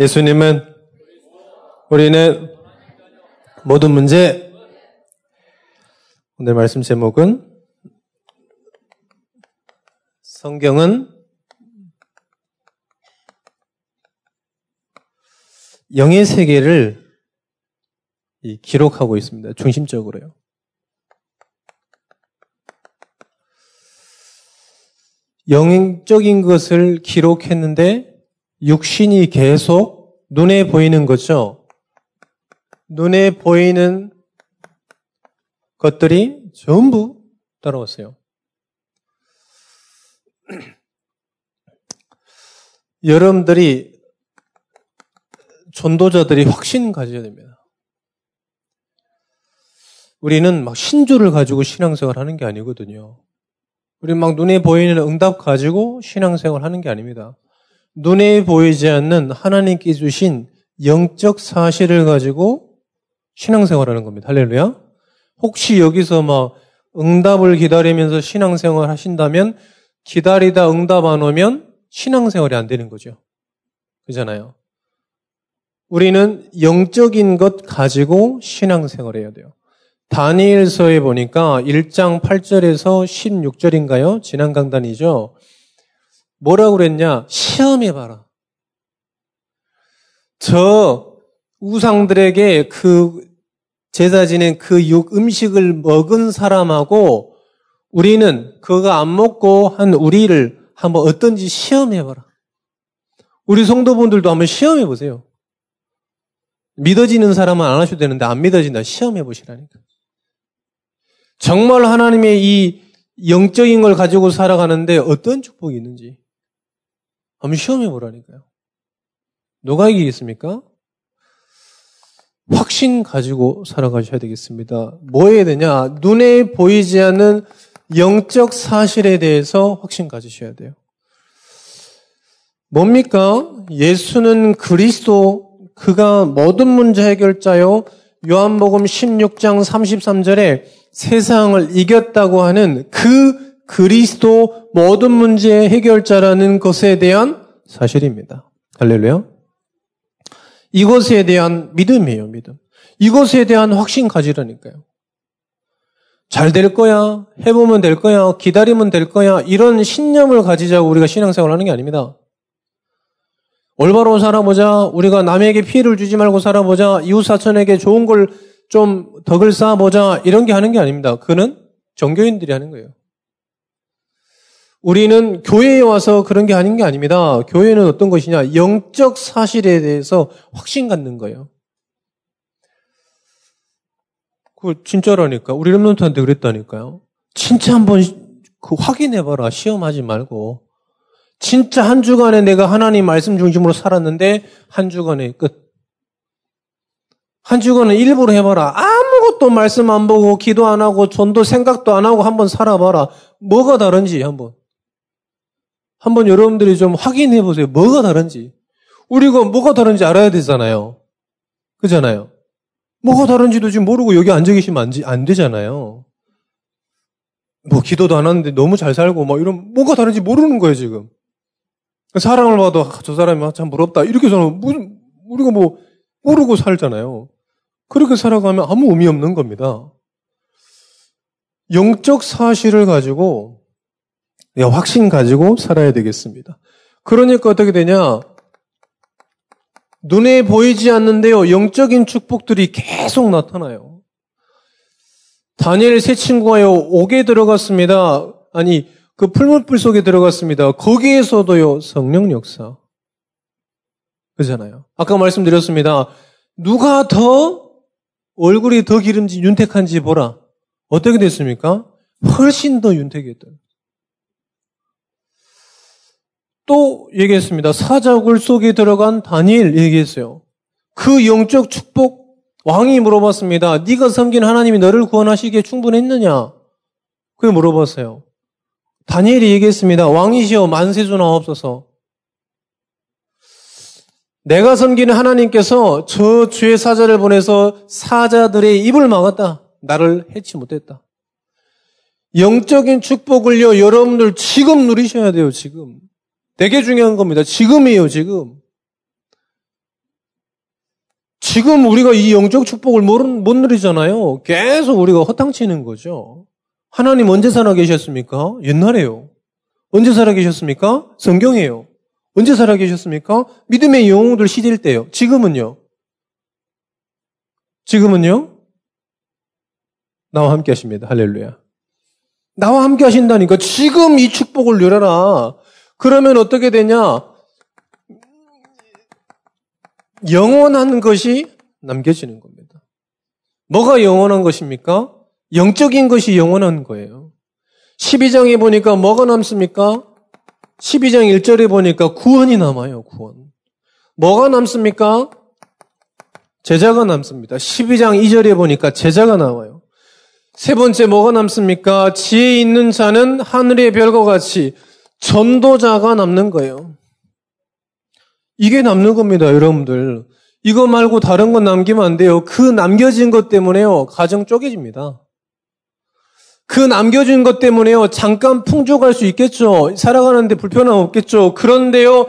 예수님은 우리는 모든 문제. 오늘 말씀 제목은 성경은 영의 세계를 기록하고 있습니다. 중심적으로요. 영적인 것을 기록했는데 육신이 계속 눈에 보이는 거죠. 눈에 보이는 것들이 전부 따라왔어요. 여러분들이 전도자들이 확신 가져야 됩니다. 우리는 막 신조를 가지고 신앙생활 하는 게 아니거든요. 우리 막 눈에 보이는 응답 가지고 신앙생활 하는 게 아닙니다. 눈에 보이지 않는 하나님께 주신 영적 사실을 가지고 신앙생활 하는 겁니다. 할렐루야. 혹시 여기서 막 응답을 기다리면서 신앙생활 하신다면 기다리다 응답 안 오면 신앙생활이 안 되는 거죠. 그렇잖아요. 우리는 영적인 것 가지고 신앙생활 해야 돼요. 다니엘서에 보니까 1장 8절에서 16절인가요? 지난 강단이죠. 뭐라고 그랬냐? 시험해봐라. 저 우상들에게 그 제사 지낸 그 육 음식을 먹은 사람하고 우리는 그거 안 먹고 한 우리를 한번 어떤지 시험해봐라. 우리 성도분들도 한번 시험해보세요. 믿어지는 사람은 안 하셔도 되는데 안 믿어진다. 시험해보시라니까. 정말 하나님의 이 영적인 걸 가지고 살아가는데 어떤 축복이 있는지 한번 시험해보라니까요. 누가 이기겠습니까? 확신 가지고 살아가셔야 되겠습니다. 뭐 해야 되냐? 눈에 보이지 않는 영적 사실에 대해서 확신 가지셔야 돼요. 뭡니까? 예수는 그리스도, 그가 모든 문제 해결자요. 요한복음 16장 33절에 세상을 이겼다고 하는 그 그리스도 모든 문제의 해결자라는 것에 대한 사실입니다. 할렐루야. 이것에 대한 믿음이에요, 믿음. 이것에 대한 확신 가지라니까요. 잘 될 거야, 해보면 될 거야, 기다리면 될 거야, 이런 신념을 가지자고 우리가 신앙생활 하는 게 아닙니다. 올바로 살아보자, 우리가 남에게 피해를 주지 말고 살아보자, 이웃사촌에게 좋은 걸 좀 덕을 쌓아보자, 이런 게 하는 게 아닙니다. 그거는 종교인들이 하는 거예요. 우리는 교회에 와서 그런 게 아닌 게 아닙니다. 교회는 어떤 것이냐? 영적 사실에 대해서 확신 갖는 거예요. 그거 진짜라니까. 우리 렘넌트한테 그랬다니까요. 진짜 한번 그 확인해봐라. 시험하지 말고. 진짜 한 주간에 내가 하나님 말씀 중심으로 살았는데 한 주간에 끝. 한 주간은 일부러 해봐라. 아무것도 말씀 안 보고 기도 안 하고 전도 생각도 안 하고 한번 살아봐라. 뭐가 다른지 한번. 한번 여러분들이 좀 확인해 보세요. 뭐가 다른지. 우리가 뭐가 다른지 알아야 되잖아요. 그잖아요. 뭐가 다른지도 지금 모르고 여기 앉아 계시면 안 되잖아요. 뭐 기도도 안 하는데 너무 잘 살고 막 이런 뭐가 다른지 모르는 거예요, 지금. 사람을 봐도 아, 저 사람이 참 부럽다. 이렇게 저는 우리가 뭐 모르고 살잖아요. 그렇게 살아가면 아무 의미 없는 겁니다. 영적 사실을 가지고 확신 가지고 살아야 되겠습니다. 그러니까 어떻게 되냐? 눈에 보이지 않는데요. 영적인 축복들이 계속 나타나요. 다니엘 세 친구가요. 옥에 들어갔습니다. 아니, 그 풀무불 속에 들어갔습니다. 거기에서도요. 성령 역사. 그러잖아요. 아까 말씀드렸습니다. 누가 더 얼굴이 더 기름진 윤택한지 보라. 어떻게 됐습니까? 훨씬 더 윤택했다. 또 얘기했습니다. 사자굴 속에 들어간 다니엘 얘기했어요. 그 영적 축복 왕이 물어봤습니다. 네가 섬긴 하나님이 너를 구원하시기에 충분했느냐? 그게 물어봤어요. 다니엘이 얘기했습니다. 왕이시여 만세주나옵소서. 내가 섬기는 하나님께서 저 주의 사자를 보내서 사자들의 입을 막았다. 나를 해치 못했다. 영적인 축복을요. 여러분들 지금 누리셔야 돼요. 지금. 되게 중요한 겁니다. 지금이에요, 지금. 지금 우리가 이 영적 축복을 못 누리잖아요. 계속 우리가 허탕치는 거죠. 하나님 언제 살아계셨습니까? 옛날에요. 언제 살아계셨습니까? 성경이에요. 언제 살아계셨습니까? 믿음의 영웅들 시대일 때요. 지금은요? 지금은요? 나와 함께 하십니다. 할렐루야. 나와 함께 하신다니까. 지금 이 축복을 누려라. 그러면 어떻게 되냐? 영원한 것이 남겨지는 겁니다. 뭐가 영원한 것입니까? 영적인 것이 영원한 거예요. 12장에 보니까 뭐가 남습니까? 12장 1절에 보니까 구원이 남아요. 구원. 뭐가 남습니까? 제자가 남습니다. 12장 2절에 보니까 제자가 나와요. 세 번째 뭐가 남습니까? 지혜 있는 자는 하늘의 별과 같이 전도자가 남는 거예요. 이게 남는 겁니다, 여러분들. 이거 말고 다른 건 남기면 안 돼요. 그 남겨진 것 때문에요, 가정 쪼개집니다. 그 남겨진 것 때문에요, 잠깐 풍족할 수 있겠죠. 살아가는데 불편함 없겠죠. 그런데요,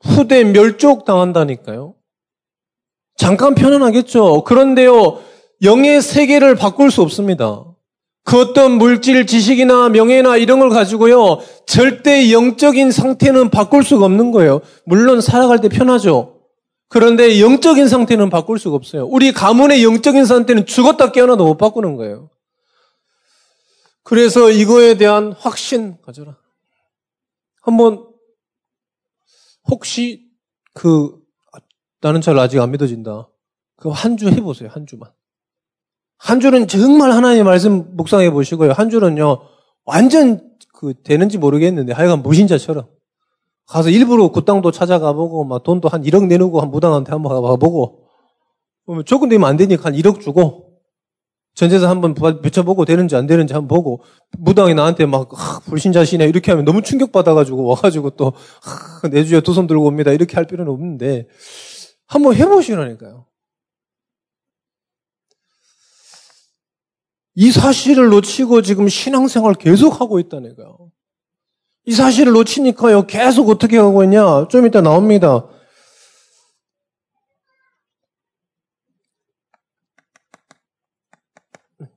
후대 멸족당한다니까요. 잠깐 편안하겠죠. 그런데요, 영의 세계를 바꿀 수 없습니다. 그 어떤 물질, 지식이나 명예나 이런 걸 가지고요, 절대 영적인 상태는 바꿀 수가 없는 거예요. 물론 살아갈 때 편하죠. 그런데 영적인 상태는 바꿀 수가 없어요. 우리 가문의 영적인 상태는 죽었다 깨어나도 못 바꾸는 거예요. 그래서 이거에 대한 확신 가져라. 한번 혹시 나는 잘 아직 안 믿어진다. 그거 한 주 해보세요. 한 주만. 한 주는 정말 하나님의 말씀 묵상해 보시고요. 한 주는요, 완전 되는지 모르겠는데, 하여간 무신자처럼. 가서 일부러 그 땅도 찾아가보고, 막 돈도 한 1억 내놓고, 한 무당한테 한번 가보고, 조금 되면 안 되니까 한 1억 주고, 전재산 한번 붙여보고, 되는지 안 되는지 한번 보고, 무당이 나한테 막, 불신자시네, 이렇게 하면 너무 충격받아가지고, 와가지고 또, 내 주에 두 손 들고 옵니다. 이렇게 할 필요는 없는데, 한번 해보시라니까요. 이 사실을 놓치고 지금 신앙생활 계속하고 있다니까요. 이 사실을 놓치니까요. 계속 어떻게 하고 있냐. 좀 이따 나옵니다.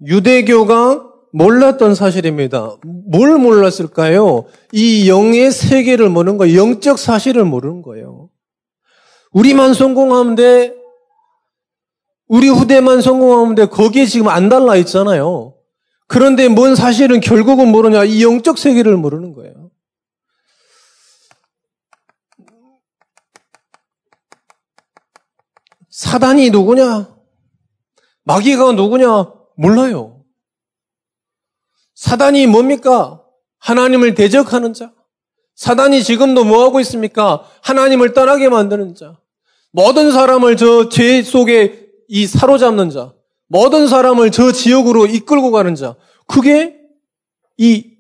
유대교가 몰랐던 사실입니다. 뭘 몰랐을까요? 이 영의 세계를 모르는 거예요. 영적 사실을 모르는 거예요. 우리만 성공하면 돼. 우리 후대만 성공하면 돼. 거기에 지금 안 달라 있잖아요. 그런데 뭔 사실은 결국은 모르냐. 이 영적 세계를 모르는 거예요. 사단이 누구냐? 마귀가 누구냐? 몰라요. 사단이 뭡니까? 하나님을 대적하는 자. 사단이 지금도 뭐하고 있습니까? 하나님을 떠나게 만드는 자. 모든 사람을 저 죄 속에 이 사로잡는 자, 모든 사람을 저 지역으로 이끌고 가는 자, 그게 이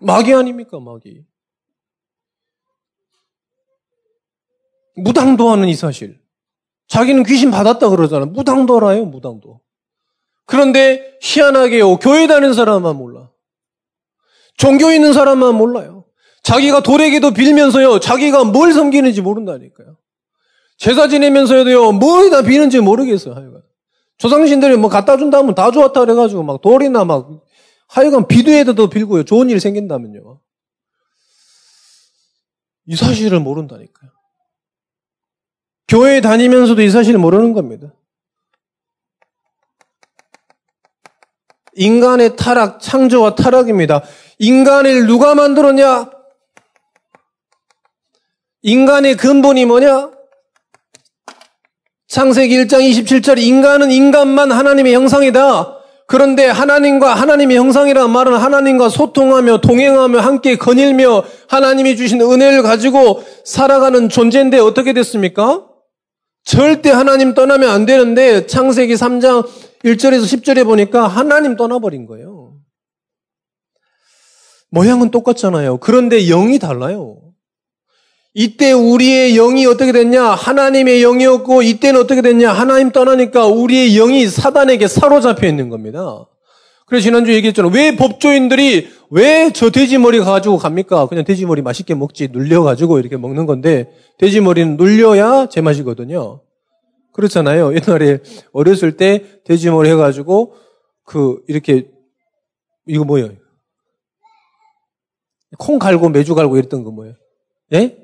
마귀 아닙니까, 마귀. 무당도 하는 이 사실. 자기는 귀신 받았다 그러잖아. 무당도 알아요, 무당도. 그런데 희한하게요, 교회 다니는 사람만 몰라. 종교 있는 사람만 몰라요. 자기가 도래기도 빌면서요, 자기가 뭘 섬기는지 모른다니까요. 제사 지내면서도요, 뭘 다 비는지 모르겠어요, 하여간. 조상신들이 뭐 갖다 준다면 다 좋았다 그래가지고, 막 돌이나 막, 하여간 비두에도 빌고요, 좋은 일 생긴다면요. 이 사실을 모른다니까요. 교회 다니면서도 이 사실을 모르는 겁니다. 인간의 타락, 창조와 타락입니다. 인간을 누가 만들었냐? 인간의 근본이 뭐냐? 창세기 1장 27절, 인간은 인간만 하나님의 형상이다. 그런데 하나님과 하나님의 형상이란 말은 하나님과 소통하며 동행하며 함께 거닐며 하나님이 주신 은혜를 가지고 살아가는 존재인데 어떻게 됐습니까? 절대 하나님 떠나면 안 되는데 창세기 3장 1절에서 10절에 보니까 하나님 떠나버린 거예요. 모양은 똑같잖아요. 그런데 영이 달라요. 이때 우리의 영이 어떻게 됐냐? 하나님의 영이었고, 이때는 어떻게 됐냐? 하나님 떠나니까 우리의 영이 사단에게 사로잡혀 있는 겁니다. 그래서 지난주에 얘기했잖아요. 왜 법조인들이 왜 저 돼지머리 가지고 갑니까? 그냥 돼지머리 맛있게 먹지, 눌려가지고 이렇게 먹는 건데, 돼지머리는 눌려야 제맛이거든요. 그렇잖아요. 옛날에 어렸을 때 돼지머리 해가지고 이렇게, 이거 뭐예요? 콩 갈고 메주 갈고 이랬던 거 뭐예요? 예?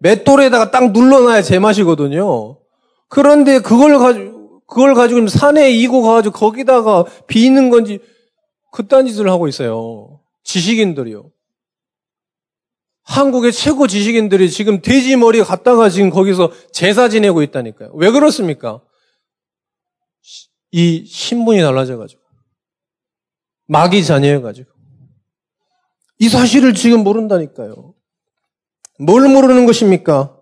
맷돌에다가 딱 눌러놔야 제맛이거든요. 그런데 그걸 가지고 산에 이고 가가지고 거기다가 비는 건지 그딴 짓을 하고 있어요. 지식인들이요. 한국의 최고 지식인들이 지금 돼지머리 갔다가 지금 거기서 제사 지내고 있다니까요. 왜 그렇습니까? 이 신분이 달라져가지고. 마귀 자녀여가지고. 이 사실을 지금 모른다니까요. 뭘 모르는 것입니까?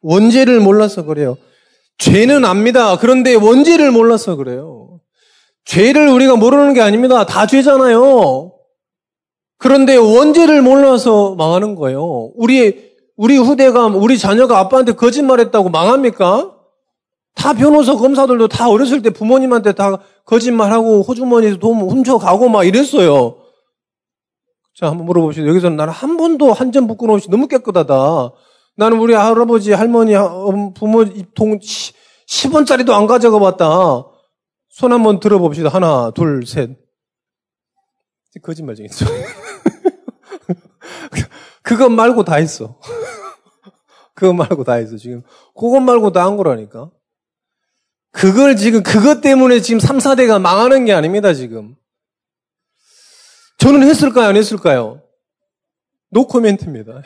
원죄를 몰라서 그래요. 죄는 압니다. 그런데 원죄를 몰라서 그래요. 죄를 우리가 모르는 게 아닙니다. 다 죄잖아요. 그런데 원죄를 몰라서 망하는 거예요. 우리 후대가, 우리 자녀가 아빠한테 거짓말했다고 망합니까? 다 변호사, 검사들도 다 어렸을 때 부모님한테 다 거짓말하고 호주머니에서 돈 훔쳐가고 막 이랬어요. 자, 한번 물어봅시다. 여기서는 나는 한 번도 한 점 부끄러움 없이 너무 깨끗하다. 나는 우리 할아버지, 할머니, 부모 돈 10원짜리도 안 가져가 봤다. 손 한번 들어봅시다. 하나, 둘, 셋. 거짓말쟁이죠. 그것 말고 다 했어. 그것 말고 다 했어. 지금 그것 말고 다 한 거라니까. 그걸 지금 그것 때문에 지금 3, 4대가 망하는 게 아닙니다. 지금. 저는 했을까요? 안 했을까요? 노 코멘트입니다.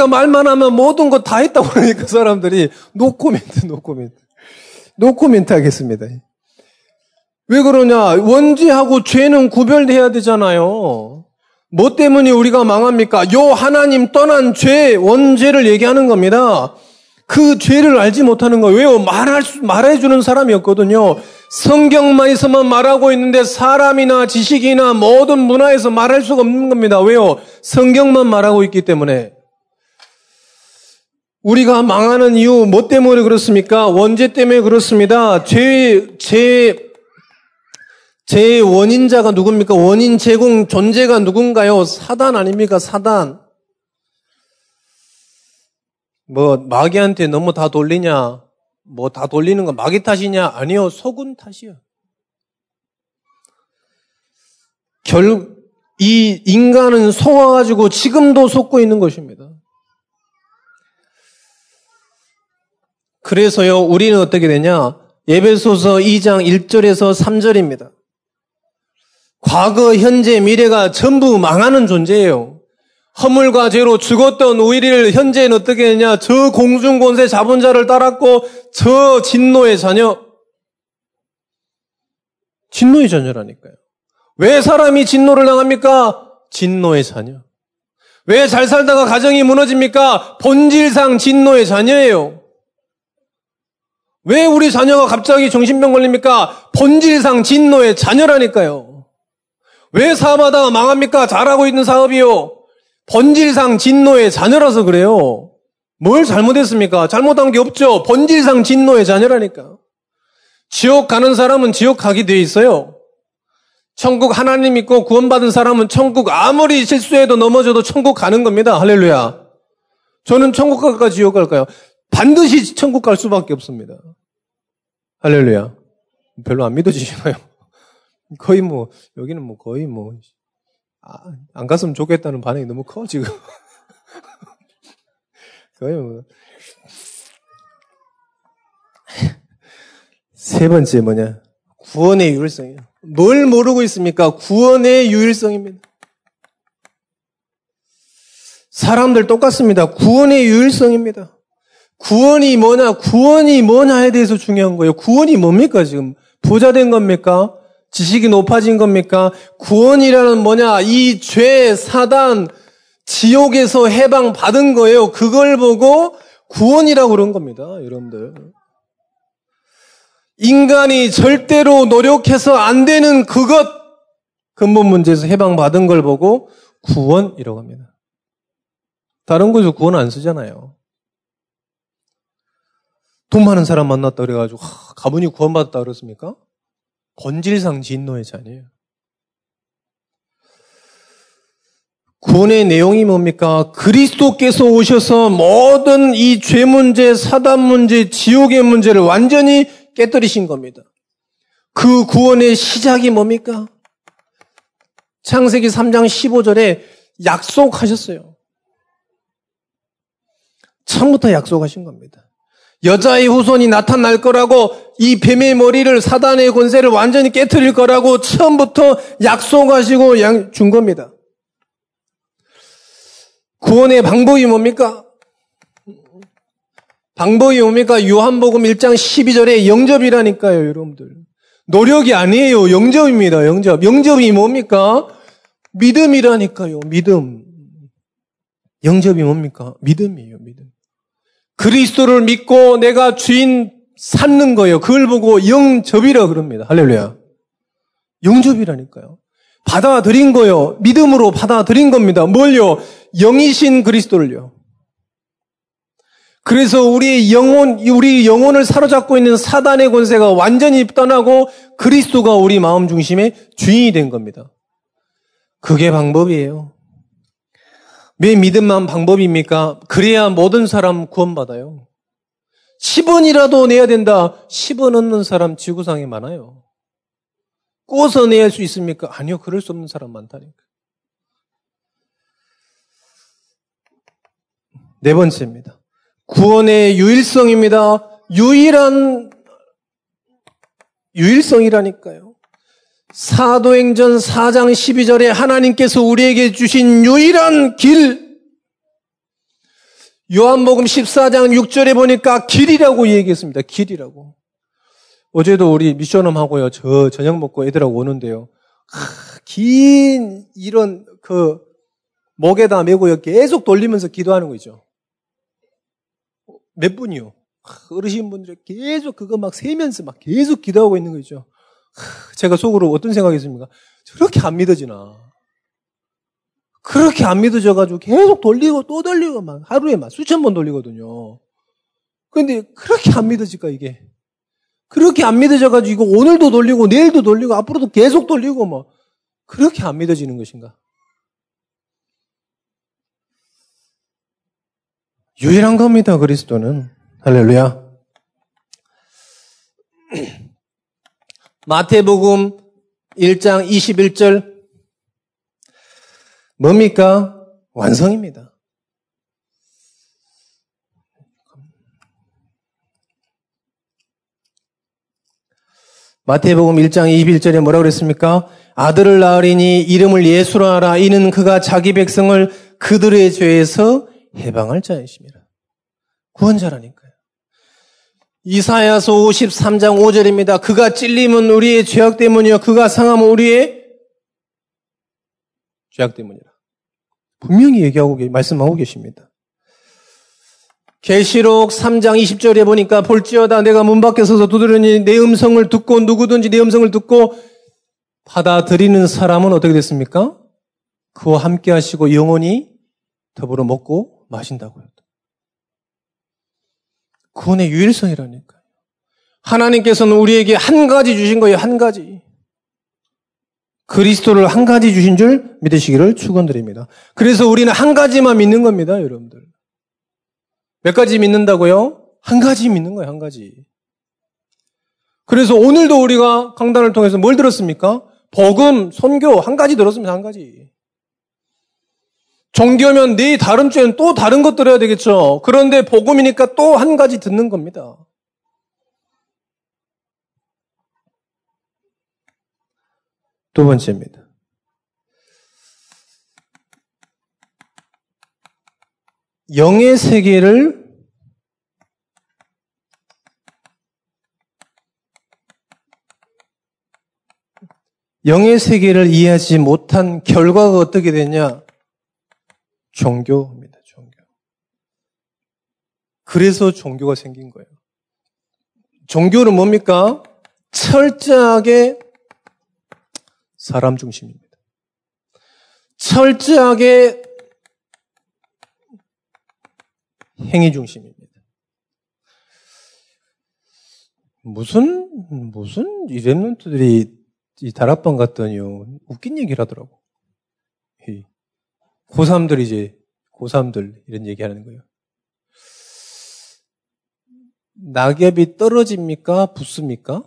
제가 말만 하면 모든 거 다 했다고 그러니까 사람들이 노 코멘트 하겠습니다. 왜 그러냐? 원죄하고 죄는 구별돼야 되잖아요. 뭐 때문에 우리가 망합니까? 요 하나님 떠난 죄, 원죄를 얘기하는 겁니다. 그 죄를 알지 못하는 거예요. 왜요? 말해주는 사람이 없거든요. 성경만에서만 말하고 있는데 사람이나 지식이나 모든 문화에서 말할 수가 없는 겁니다. 왜요? 성경만 말하고 있기 때문에. 우리가 망하는 이유, 뭐 때문에 그렇습니까? 원죄 때문에 그렇습니다. 죄의 원인자가 누굽니까? 원인 제공 존재가 누군가요? 사단 아닙니까? 사단. 뭐 마귀한테 너무 다 돌리냐? 뭐 다 돌리는 건 마귀 탓이냐? 아니요. 속은 탓이요. 이 인간은 속아가지고 지금도 속고 있는 것입니다. 그래서요, 우리는 어떻게 되냐? 에베소서 2장 1절에서 3절입니다. 과거, 현재, 미래가 전부 망하는 존재예요. 허물과 죄로 죽었던 우리를 현재는 어떻게 되냐? 저 공중권세 자본자를 따랐고 저 진노의 자녀. 진노의 자녀라니까요. 왜 사람이 진노를 당합니까? 진노의 자녀. 왜 잘 살다가 가정이 무너집니까? 본질상 진노의 자녀예요. 왜 우리 자녀가 갑자기 정신병 걸립니까? 본질상 진노의 자녀라니까요. 왜 사업하다가 망합니까? 잘하고 있는 사업이요. 본질상 진노의 자녀라서 그래요. 뭘 잘못했습니까? 잘못한 게 없죠. 본질상 진노의 자녀라니까. 지옥 가는 사람은 지옥 가게 돼 있어요. 천국 하나님 믿고 구원받은 사람은 천국 아무리 실수해도 넘어져도 천국 가는 겁니다. 할렐루야. 저는 천국 갈까 지옥 갈까요? 반드시 천국 갈 수밖에 없습니다. 할렐루야. 별로 안 믿어지시나요? 거의 뭐 여기는 뭐 거의 뭐 안 갔으면 좋겠다는 반응이 너무 커 지금. 거의 뭐 세 번째 뭐냐? 구원의 유일성이에요. 뭘 모르고 있습니까? 구원의 유일성입니다. 사람들 똑같습니다. 구원의 유일성입니다. 구원이 뭐냐에 대해서 중요한 거예요. 구원이 뭡니까, 지금? 부자 된 겁니까? 지식이 높아진 겁니까? 구원이라는 뭐냐? 이 죄, 사단, 지옥에서 해방받은 거예요. 그걸 보고 구원이라고 그런 겁니다, 여러분들. 인간이 절대로 노력해서 안 되는 그것, 근본 문제에서 해방받은 걸 보고 구원이라고 합니다. 다른 곳에서 구원 안 쓰잖아요. 돈 많은 사람 만났다 그래가지고 가문이 구원받았다 그랬습니까? 본질상 진노의 자녀예요. 구원의 내용이 뭡니까? 그리스도께서 오셔서 모든 이 죄 문제, 사단 문제, 지옥의 문제를 완전히 깨뜨리신 겁니다. 그 구원의 시작이 뭡니까? 창세기 3장 15절에 약속하셨어요. 처음부터 약속하신 겁니다. 여자의 후손이 나타날 거라고, 이 뱀의 머리를, 사단의 권세를 완전히 깨뜨릴 거라고 처음부터 약속하시고 준 겁니다. 구원의 방법이 뭡니까? 방법이 뭡니까? 요한복음 1장 12절에 영접이라니까요, 여러분들. 노력이 아니에요. 영접입니다. 영접. 영접이 뭡니까? 믿음이라니까요. 믿음. 영접이 뭡니까? 믿음이에요. 믿음. 그리스도를 믿고 내가 주인 삼는 거예요. 그걸 보고 영접이라 그럽니다. 할렐루야. 영접이라니까요. 받아들인 거예요. 믿음으로 받아들인 겁니다. 뭘요? 영이신 그리스도를요. 그래서 우리 영혼을 사로잡고 있는 사단의 권세가 완전히 떠나고 그리스도가 우리 마음 중심의 주인이 된 겁니다. 그게 방법이에요. 왜 믿음만 방법입니까? 그래야 모든 사람 구원받아요. 10원이라도 내야 된다. 10원 없는 사람 지구상에 많아요. 꼬서 내야 할 수 있습니까? 아니요. 그럴 수 없는 사람 많다니까. 네 번째입니다. 구원의 유일성입니다. 유일성이라니까요. 사도행전 4장 12절에 하나님께서 우리에게 주신 유일한 길. 요한복음 14장 6절에 보니까 길이라고 얘기했습니다. 길이라고. 어제도 우리 미션홈하고요. 저 저녁 먹고 애들하고 오는데요. 긴 이런 그 목에다 메고요. 계속 돌리면서 기도하는 거 있죠. 몇 분이요? 어르신분들이 계속 그거 막 세면서 막 계속 기도하고 있는 거 있죠. 제가 속으로 어떤 생각이 있습니까? 저렇게 안 믿어지나. 그렇게 안 믿어져가지고 계속 돌리고 또 돌리고 막 하루에 막 수천 번 돌리거든요. 근데 그렇게 안 믿어질까 이게. 그렇게 안 믿어져가지고 오늘도 돌리고 내일도 돌리고 앞으로도 계속 돌리고 뭐 그렇게 안 믿어지는 것인가. 유일한 겁니다. 그리스도는. 할렐루야. 마태복음 1장 21절 뭡니까? 완성입니다. 마태복음 1장 21절에 뭐라고 그랬습니까? 아들을 낳으리니 이름을 예수라 하라. 이는 그가 자기 백성을 그들의 죄에서 해방할 자이십니다. 구원자라니까요. 이사야서 53장 5절입니다. 그가 찔림은 우리의 죄악 때문이요. 그가 상함은 우리의 죄악 때문이라. 분명히 얘기하고, 말씀하고 계십니다. 계시록 3장 20절에 보니까 볼지어다 내가 문 밖에 서서 두드리니 내 음성을 듣고 누구든지 내 음성을 듣고 받아들이는 사람은 어떻게 됐습니까? 그와 함께 하시고 영원히 더불어 먹고 마신다고요. 구원의 유일성이라니까요. 하나님께서는 우리에게 한 가지 주신 거예요. 한 가지. 그리스도를 한 가지 주신 줄 믿으시기를 축원드립니다. 그래서 우리는 한 가지만 믿는 겁니다. 여러분들. 몇 가지 믿는다고요? 한 가지 믿는 거예요. 한 가지. 그래서 오늘도 우리가 강단을 통해서 뭘 들었습니까? 복음, 선교 한 가지 들었습니다. 한 가지. 종교면 내일 다른 주에는 또 다른 것 들어야 되겠죠. 그런데 복음이니까 또 한 가지 듣는 겁니다. 두 번째입니다. 영의 세계를 이해하지 못한 결과가 어떻게 되냐? 종교입니다. 종교. 그래서 종교가 생긴 거예요. 종교는 뭡니까? 철저하게 사람 중심입니다. 철저하게 행위 중심입니다. 무슨 이 랩런트들이 이 다락방 갔더니요. 웃긴 얘기를 하더라고. 고3들 이런 얘기 하는 거예요. 낙엽이 떨어집니까? 붙습니까?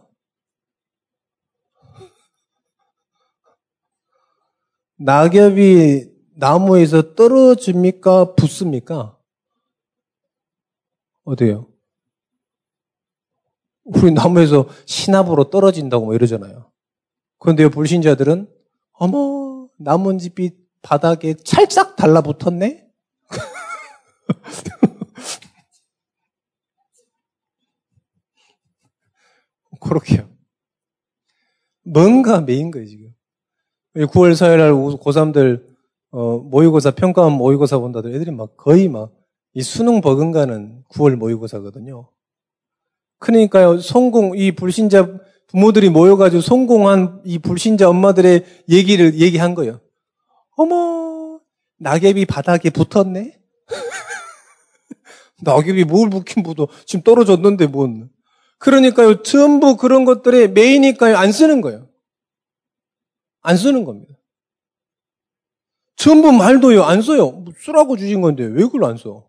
낙엽이 나무에서 떨어집니까? 붙습니까? 어때요? 우리 나무에서 신압으로 떨어진다고 뭐 이러잖아요. 그런데 불신자들은 어머 나뭇잎이 바닥에 찰싹 달라붙었네? 그렇게요. 뭔가 매인 거예요 지금. 9월 4일날 고3들 모의고사 평가원 모의고사 본다들 애들이 막 거의 막 이 수능 버금가는 9월 모의고사거든요. 그러니까요 성공 이 불신자 부모들이 모여가지고 성공한 이 불신자 엄마들의 얘기한 거예요. 어머 낙엽이 바닥에 붙었네. 낙엽이 뭘 붙긴 붙어 지금 떨어졌는데 뭔? 그러니까요 전부 그런 것들에 매이니까요 안 쓰는 거예요. 안 쓰는 겁니다. 전부 말도요 안 써요. 쓰라고 주신 건데 왜 그걸 안 써?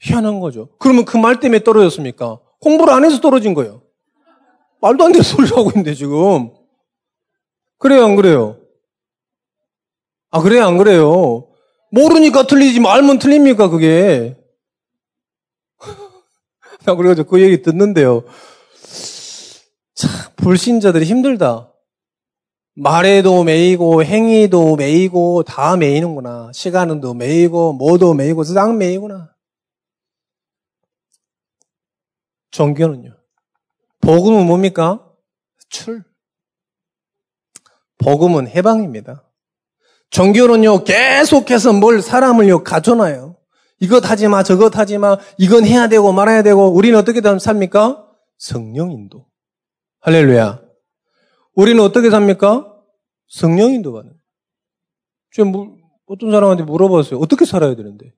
희한한 거죠. 그러면 그 말 때문에 떨어졌습니까? 공부를 안 해서 떨어진 거예요. 말도 안 되는 소리를 하고 있는데 지금. 그래요 안 그래요? 아 그래요 안 그래요? 모르니까 틀리지 뭐 알면 틀립니까 그게? 나 그래가지고 그 얘기 듣는데요. 참 불신자들이 힘들다. 말에도 매이고 행위도 매이고 다 매이는구나. 시간도 매이고 뭐도 매이고 싹 매이구나. 종교는요. 복음은 뭡니까? 복음은 해방입니다. 종교는요. 계속해서 뭘 사람을요. 가져놔요. 이것 하지 마 저것 하지 마 이건 해야 되고 말아야 되고 우리는 어떻게 삽니까? 성령인도. 할렐루야. 우리는 어떻게 삽니까? 성령인도 받는. 지금 어떤 사람한테 물어봤어요. 어떻게 살아야 되는데?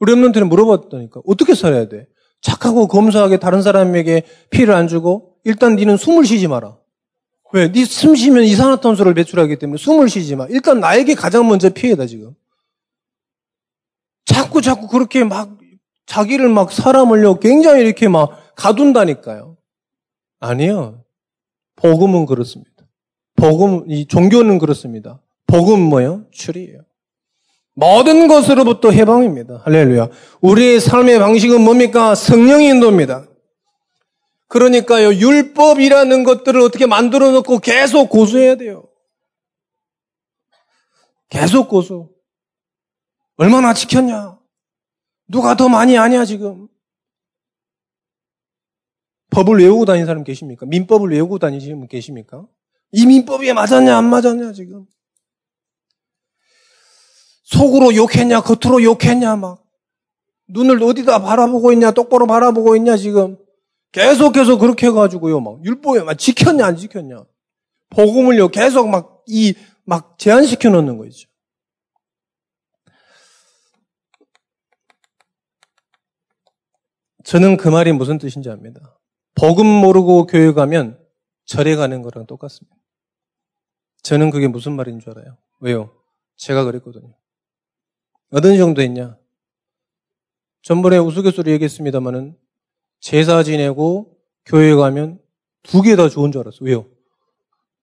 우리 랩런트는 물어봤다니까. 어떻게 살아야 돼? 착하고 검소하게 다른 사람에게 피해를 안 주고 일단 니는 숨을 쉬지 마라. 왜? 니 숨 쉬면 이산화탄소를 배출하기 때문에 숨을 쉬지 마. 일단 나에게 가장 먼저 피해다 지금. 자꾸 그렇게 막 자기를 막 사람을요 굉장히 이렇게 막 가둔다니까요. 아니요. 복음은 그렇습니다. 복음 이 종교는 그렇습니다. 복음 뭐요? 출이에요. 모든 것으로부터 해방입니다. 할렐루야. 우리의 삶의 방식은 뭡니까? 성령의 인도입니다. 그러니까요. 율법이라는 것들을 어떻게 만들어 놓고 계속 고수해야 돼요. 계속 고수. 얼마나 지켰냐? 누가 더 많이 아냐 지금? 법을 외우고 다니는 사람 계십니까? 민법을 외우고 다니시는 분 계십니까? 이 민법에 맞았냐 안 맞았냐 지금? 속으로 욕했냐 겉으로 욕했냐 막 눈을 어디다 바라보고 있냐 똑바로 바라보고 있냐 지금 계속해서 그렇게 해가지고요 막 율법에 막 지켰냐 안 지켰냐 복음을요 계속 막 제한시켜 놓는 거죠. 저는 그 말이 무슨 뜻인지 압니다. 복음 모르고 교회 가면 절에 가는 거랑 똑같습니다. 저는 그게 무슨 말인 줄 알아요. 왜요? 제가 그랬거든요. 어느 정도 했냐? 전번에 우스갯소리 얘기했습니다마는 제사 지내고 교회 가면 두 개 다 좋은 줄 알았어. 왜요?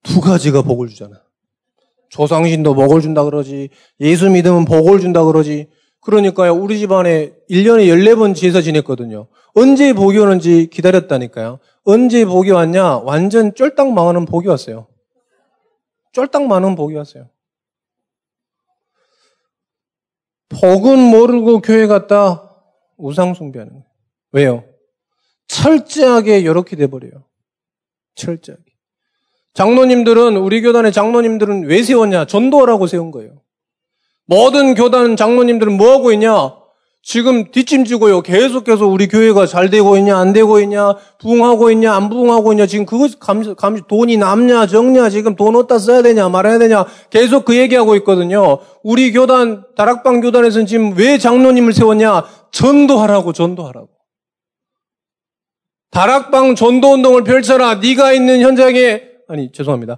두 가지가 복을 주잖아. 조상신도 복을 준다 그러지 예수 믿으면 복을 준다 그러지. 그러니까요. 우리 집안에 1년에 14번 제사 지냈거든요. 언제 복이 오는지 기다렸다니까요. 언제 복이 왔냐? 완전 쫄딱 망하는 복이 왔어요. 쫄딱 망하는 복이 왔어요. 복은 모르고 교회 갔다 우상 숭배하는 거예요. 왜요? 철저하게 요렇게 돼버려요. 철저하게. 장로님들은 우리 교단의 장로님들은 왜 세웠냐? 전도하라고 세운 거예요. 모든 교단 장로님들은 뭐하고 있냐? 지금 뒷짐지고요. 계속해서 우리 교회가 잘 되고 있냐 안 되고 있냐 부흥하고 있냐 안 부흥하고 있냐 지금 그거 돈이 남냐 적냐 지금 돈 어디다 써야 되냐 말아야 되냐 계속 그 얘기하고 있거든요. 우리 교단 다락방 교단에서는 지금 왜 장로님을 세웠냐? 전도하라고. 다락방 전도운동을 펼쳐라. 네가 있는 현장에, 아니 죄송합니다.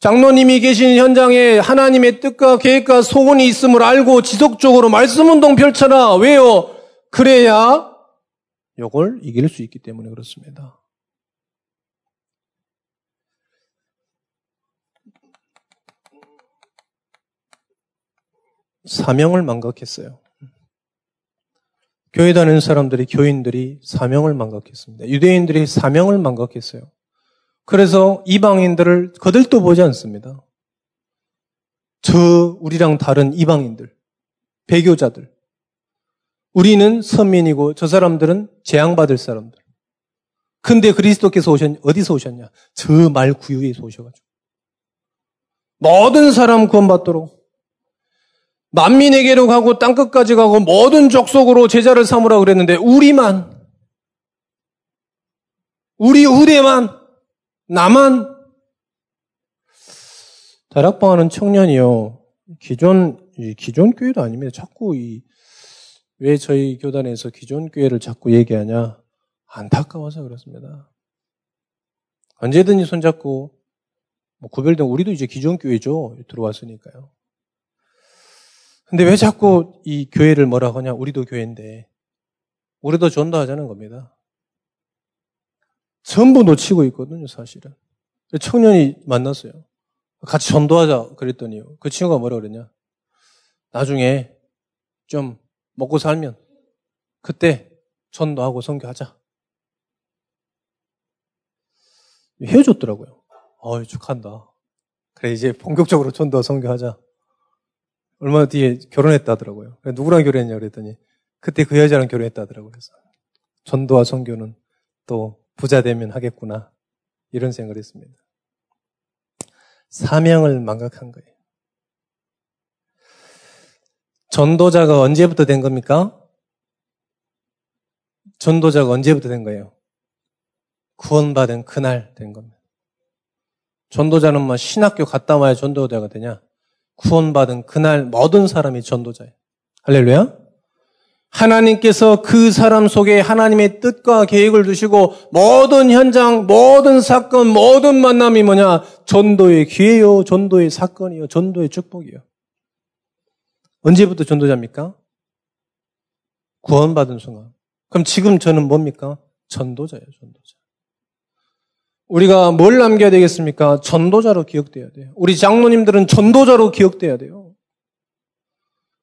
장로님이 계신 현장에 하나님의 뜻과 계획과 소원이 있음을 알고 지속적으로 말씀운동 펼쳐라. 왜요? 그래야 이걸 이길 수 있기 때문에 그렇습니다. 사명을 망각했어요. 교회 다니는 사람들이, 교인들이 사명을 망각했습니다. 유대인들이 사명을 망각했어요. 그래서 이방인들을 거들떠보지 않습니다. 우리랑 다른 이방인들, 배교자들. 우리는 선민이고 저 사람들은 재앙받을 사람들. 근데 그리스도께서 어디서 오셨냐? 저 말 구유에서 오셔가지고. 모든 사람 구원받도록. 만민에게로 가고 땅끝까지 가고 모든 족속으로 제자를 삼으라 그랬는데 우리 후대만, 나만. 다락방하는 청년이요. 기존 교회도 아닙니다. 자꾸 왜 저희 교단에서 기존 교회를 자꾸 얘기하냐. 안타까워서 그렇습니다. 언제든지 손잡고 구별된 우리도 이제 기존 교회죠. 들어왔으니까요. 근데 왜 자꾸 이 교회를 뭐라고 하냐? 우리도 교회인데. 우리도 전도하자는 겁니다. 전부 놓치고 있거든요, 사실은. 청년이 만났어요. 같이 전도하자 그랬더니요. 그 친구가 뭐라 그랬냐? 나중에 좀 먹고 살면 그때 전도하고 선교하자. 헤어졌더라고요. 어이, 축하한다. 그래, 이제 본격적으로 전도와 선교하자. 얼마 뒤에 결혼했다 하더라고요. 누구랑 결혼했냐 그랬더니 그때 그 여자랑 결혼했다 하더라고요. 그래서 전도와 선교는 또 부자 되면 하겠구나 이런 생각을 했습니다. 사명을 망각한 거예요. 전도자가 언제부터 된 겁니까? 전도자가 언제부터 된 거예요? 구원받은 그날 된 겁니다. 전도자는 뭐 신학교 갔다 와야 전도자가 되냐? 구원받은 그날 모든 사람이 전도자예요. 할렐루야. 하나님께서 그 사람 속에 하나님의 뜻과 계획을 두시고 모든 현장, 모든 사건, 모든 만남이 뭐냐? 전도의 기회요, 전도의 사건이요, 전도의 축복이요. 언제부터 전도자입니까? 구원받은 순간. 그럼 지금 저는 뭡니까? 전도자예요, 전도자. 우리가 뭘 남겨야 되겠습니까? 전도자로 기억돼야 돼요. 우리 장로님들은 전도자로 기억돼야 돼요.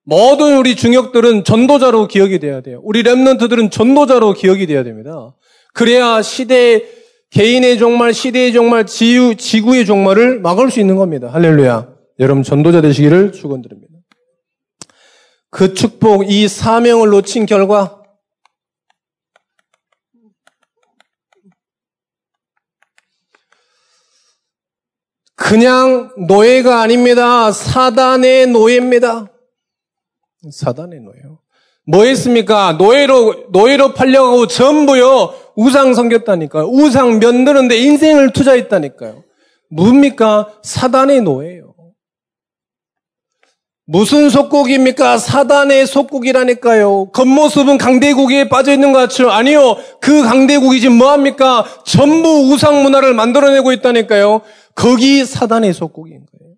모든 우리 중역들은 전도자로 기억이 돼야 돼요. 우리 랩런트들은 전도자로 기억이 돼야 됩니다. 그래야 시대의 개인의 종말, 시대의 종말, 지구의 종말을 막을 수 있는 겁니다. 할렐루야. 여러분 전도자 되시기를 축원드립니다. 그 축복, 이 사명을 놓친 결과 그냥 노예가 아닙니다. 사단의 노예입니다. 사단의 노예요. 뭐 했습니까? 노예로 팔려가고 전부요. 우상 섬겼다니까요. 우상 만드는데 인생을 투자했다니까요. 뭡니까? 사단의 노예예요. 무슨 속국입니까? 사단의 속국이라니까요. 겉모습은 강대국에 빠져있는 것 같죠? 아니요. 그 강대국이 지금 뭐합니까? 전부 우상 문화를 만들어내고 있다니까요. 거기 사단의 속국인 거예요.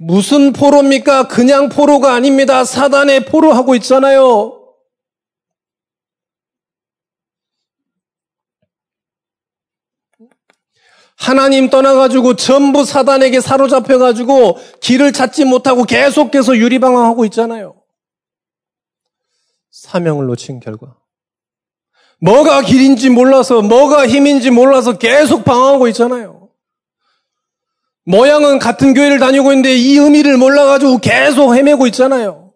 무슨 포로입니까? 그냥 포로가 아닙니다. 사단의 포로하고 있잖아요. 하나님 떠나가지고 전부 사단에게 사로잡혀가지고 길을 찾지 못하고 계속해서 유리방황하고 있잖아요. 사명을 놓친 결과. 뭐가 길인지 몰라서, 뭐가 힘인지 몰라서 계속 방황하고 있잖아요. 모양은 같은 교회를 다니고 있는데 이 의미를 몰라가지고 계속 헤매고 있잖아요.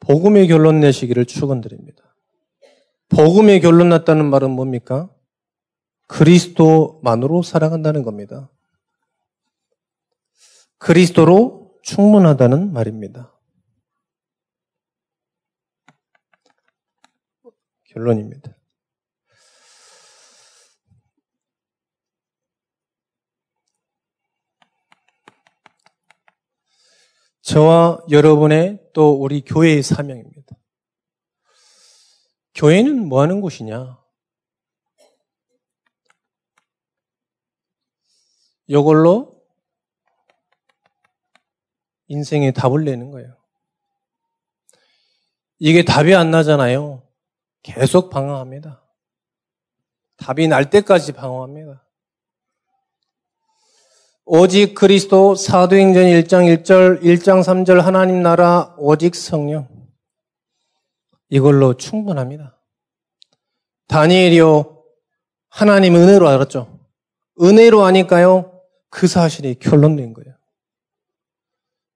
복음의 결론 내시기를 축원드립니다. 복음의 결론 났다는 말은 뭡니까? 그리스도만으로 살아간다는 겁니다. 그리스도로 충분하다는 말입니다. 결론입니다. 저와 여러분의 또 우리 교회의 사명입니다. 교회는 뭐 하는 곳이냐? 이걸로 인생의 답을 내는 거예요. 이게 답이 안 나잖아요. 계속 방황합니다. 답이 날 때까지 방황합니다. 오직 그리스도, 사도행전 1장 1절, 1장 3절, 하나님 나라, 오직 성령. 이걸로 충분합니다. 다니엘이요, 하나님 은혜로 알았죠. 은혜로 아니까요, 그 사실이 결론된 거예요.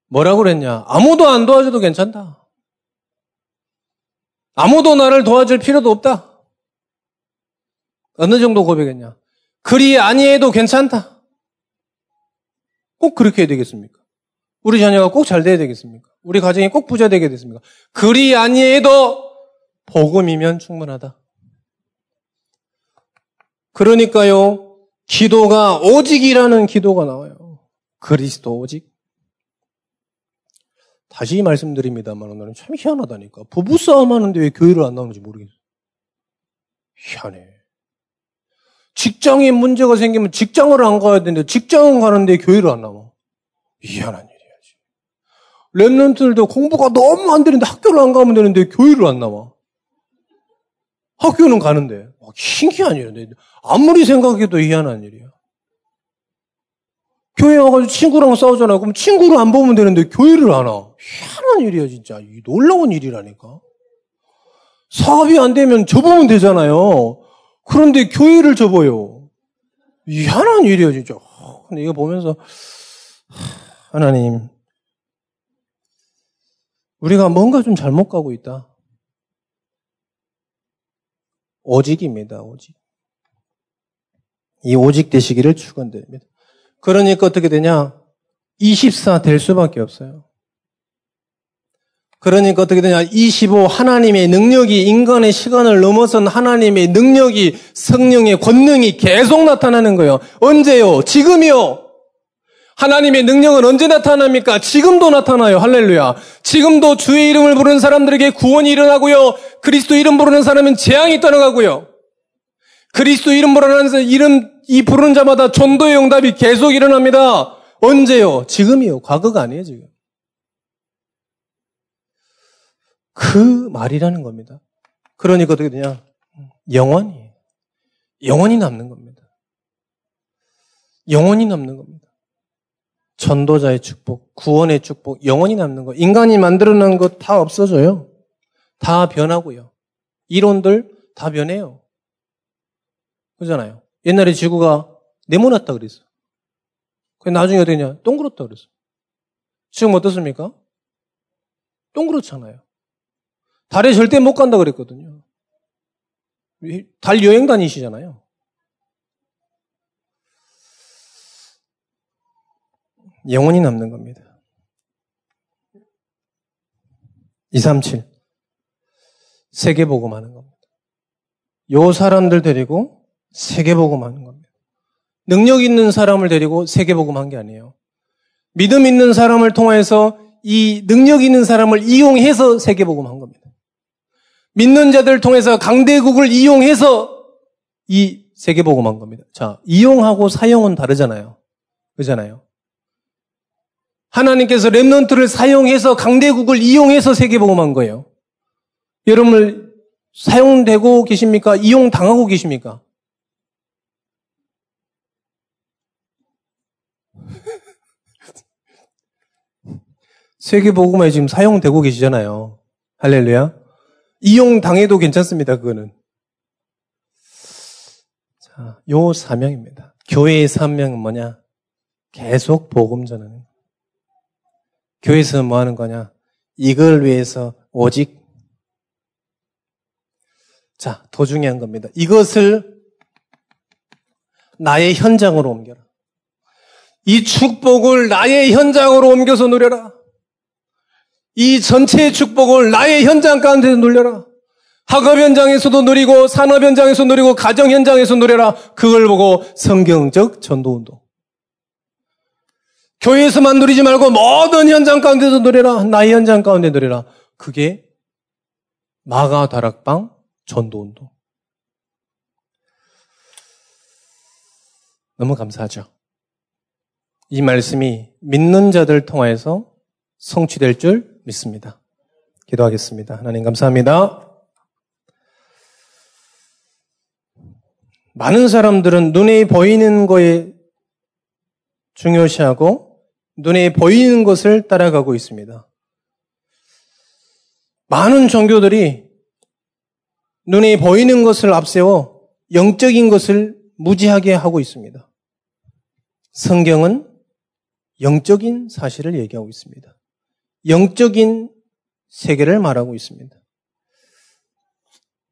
뭐라고 그랬냐? 아무도 안 도와줘도 괜찮다. 아무도 나를 도와줄 필요도 없다. 어느 정도 고백했냐? 그리 아니해도 괜찮다. 꼭 그렇게 해야 되겠습니까? 우리 자녀가 꼭 잘 돼야 되겠습니까? 우리 가정이 꼭 부자 되게 됐습니까? 그리 아니해도 복음이면 충분하다. 그러니까요, 기도가 오직이라는 기도가 나와요. 그리스도 오직. 다시 말씀드립니다만 오늘은 참 희한하다니까. 부부싸움 하는데 왜 교회를 안 나오는지 모르겠어요. 희한해. 직장에 문제가 생기면 직장을 안 가야 되는데 직장은 가는데 교회를 안 나와. 희한한 일. 랩런트들도 공부가 너무 안 되는데 학교를 안 가면 되는데 교회를 안 나와. 학교는 가는데. 신기한 일인데. 아무리 생각해도 희한한 일이야. 교회 와가지고 친구랑 싸우잖아. 그럼 친구를 안 보면 되는데 교회를 안 와. 희한한 일이야, 진짜. 놀라운 일이라니까. 사업이 안 되면 접으면 되잖아요. 그런데 교회를 접어요. 희한한 일이야, 진짜. 근데 이거 보면서, 하나님. 우리가 뭔가 좀 잘못 가고 있다. 오직입니다. 오직. 이 오직 되시기를 축원드립니다. 그러니까 어떻게 되냐? 24 될 수밖에 없어요. 그러니까 어떻게 되냐? 25 하나님의 능력이 인간의 시간을 넘어선 하나님의 능력이 성령의 권능이 계속 나타나는 거예요. 언제요? 지금이요. 하나님의 능력은 언제 나타납니까? 지금도 나타나요. 할렐루야. 지금도 주의 이름을 부르는 사람들에게 구원이 일어나고요. 그리스도 이름 부르는 사람은 재앙이 떠나가고요. 그리스도 이름 부르는 이 부르는 자마다 전도의 응답이 계속 일어납니다. 언제요? 지금이요. 과거가 아니에요, 지금. 그 말이라는 겁니다. 그러니까 어떻게 되냐? 영원히. 영원히 남는 겁니다. 영원히 남는 겁니다. 전도자의 축복, 구원의 축복, 영원히 남는 거. 인간이 만들어낸 것 다 없어져요. 다 변하고요. 이론들 다 변해요. 그러잖아요. 옛날에 지구가 네모났다 그랬어. 나중에 어떻게 되냐? 동그랗다 그랬어. 지금 어떻습니까? 동그랗잖아요. 달에 절대 못 간다 그랬거든요. 달 여행 다니시잖아요. 영원히 남는 겁니다. 237. 세계복음하는 겁니다. 요 사람들 데리고 세계복음하는 겁니다. 능력 있는 사람을 데리고 세계복음한 게 아니에요. 믿음 있는 사람을 통해서 이 능력 있는 사람을 이용해서 세계복음한 겁니다. 믿는 자들을 통해서 강대국을 이용해서 이 세계복음한 겁니다. 자, 이용하고 사용은 다르잖아요. 그러잖아요. 하나님께서 렘넌트를 사용해서 강대국을 이용해서 세계복음한 거예요. 여러분을 사용되고 계십니까? 이용당하고 계십니까? 세계복음에 지금 사용되고 계시잖아요. 할렐루야. 이용당해도 괜찮습니다. 그거는. 자, 요 사명입니다. 교회의 사명은 뭐냐? 계속 복음 전하는 거예요. 교회에서 뭐 하는 거냐? 이걸 위해서 오직. 자, 더 중요한 겁니다. 이것을 나의 현장으로 옮겨라. 이 축복을 나의 현장으로 옮겨서 누려라. 이 전체의 축복을 나의 현장 가운데서 누려라. 학업 현장에서도 누리고 산업 현장에서 누리고 가정 현장에서 누려라. 그걸 보고 성경적 전도운동. 교회에서만 누리지 말고 모든 현장 가운데서 누려라. 나의 현장 가운데 누려라. 그게 마가 다락방 전도운동. 너무 감사하죠. 이 말씀이 믿는 자들 통해서 성취될 줄 믿습니다. 기도하겠습니다. 하나님 감사합니다. 많은 사람들은 눈에 보이는 거에 중요시하고 눈에 보이는 것을 따라가고 있습니다. 많은 종교들이 눈에 보이는 것을 앞세워 영적인 것을 무지하게 하고 있습니다. 성경은 영적인 사실을 얘기하고 있습니다. 영적인 세계를 말하고 있습니다.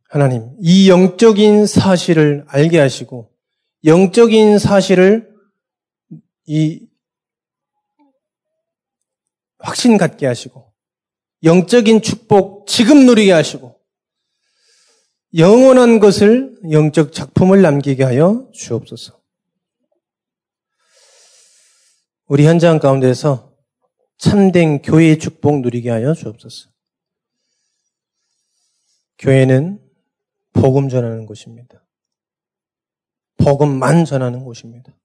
하나님, 이 영적인 사실을 알게 하시고 영적인 사실을 이 확신 갖게 하시고 영적인 축복 지금 누리게 하시고 영원한 것을 영적 작품을 남기게 하여 주옵소서. 우리 현장 가운데서 참된 교회의 축복 누리게 하여 주옵소서. 교회는 복음 전하는 곳입니다. 복음만 전하는 곳입니다.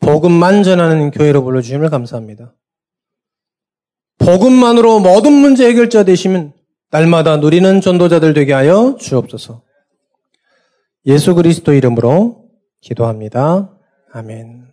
복음만 전하는 교회로 불러주심을 감사합니다. 복음만으로 모든 문제 해결자 되시면 날마다 누리는 전도자들 되게 하여 주옵소서. 예수 그리스도 이름으로 기도합니다. 아멘.